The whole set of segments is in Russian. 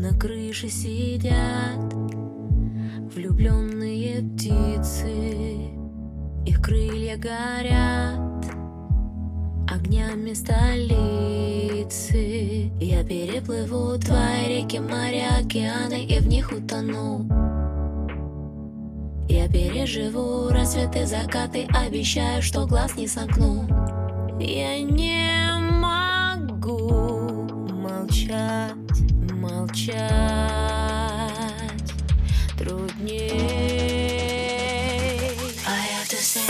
на крыше сидят влюбленные птицы, их крылья горят огнями столицы. Я переплыву твои реки, моря, океаны и в них утону. Я переживу рассветы, закаты, обещаю, что глаз не сомкну. Я не могу молчать трудней. I have to say.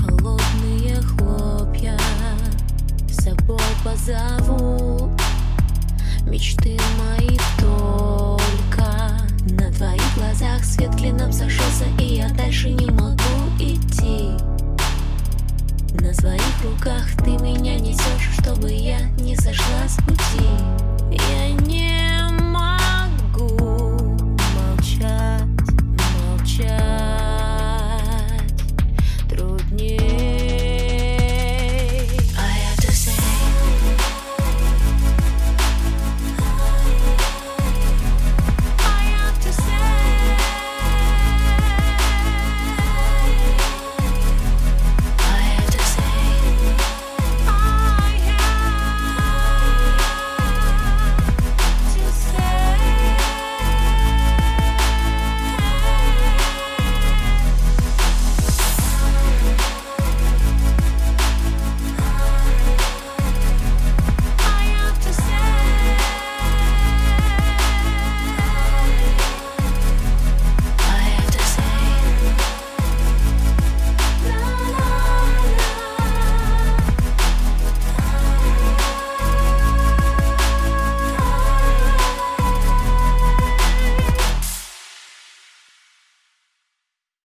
Холодные хлопья с собой позову мечты.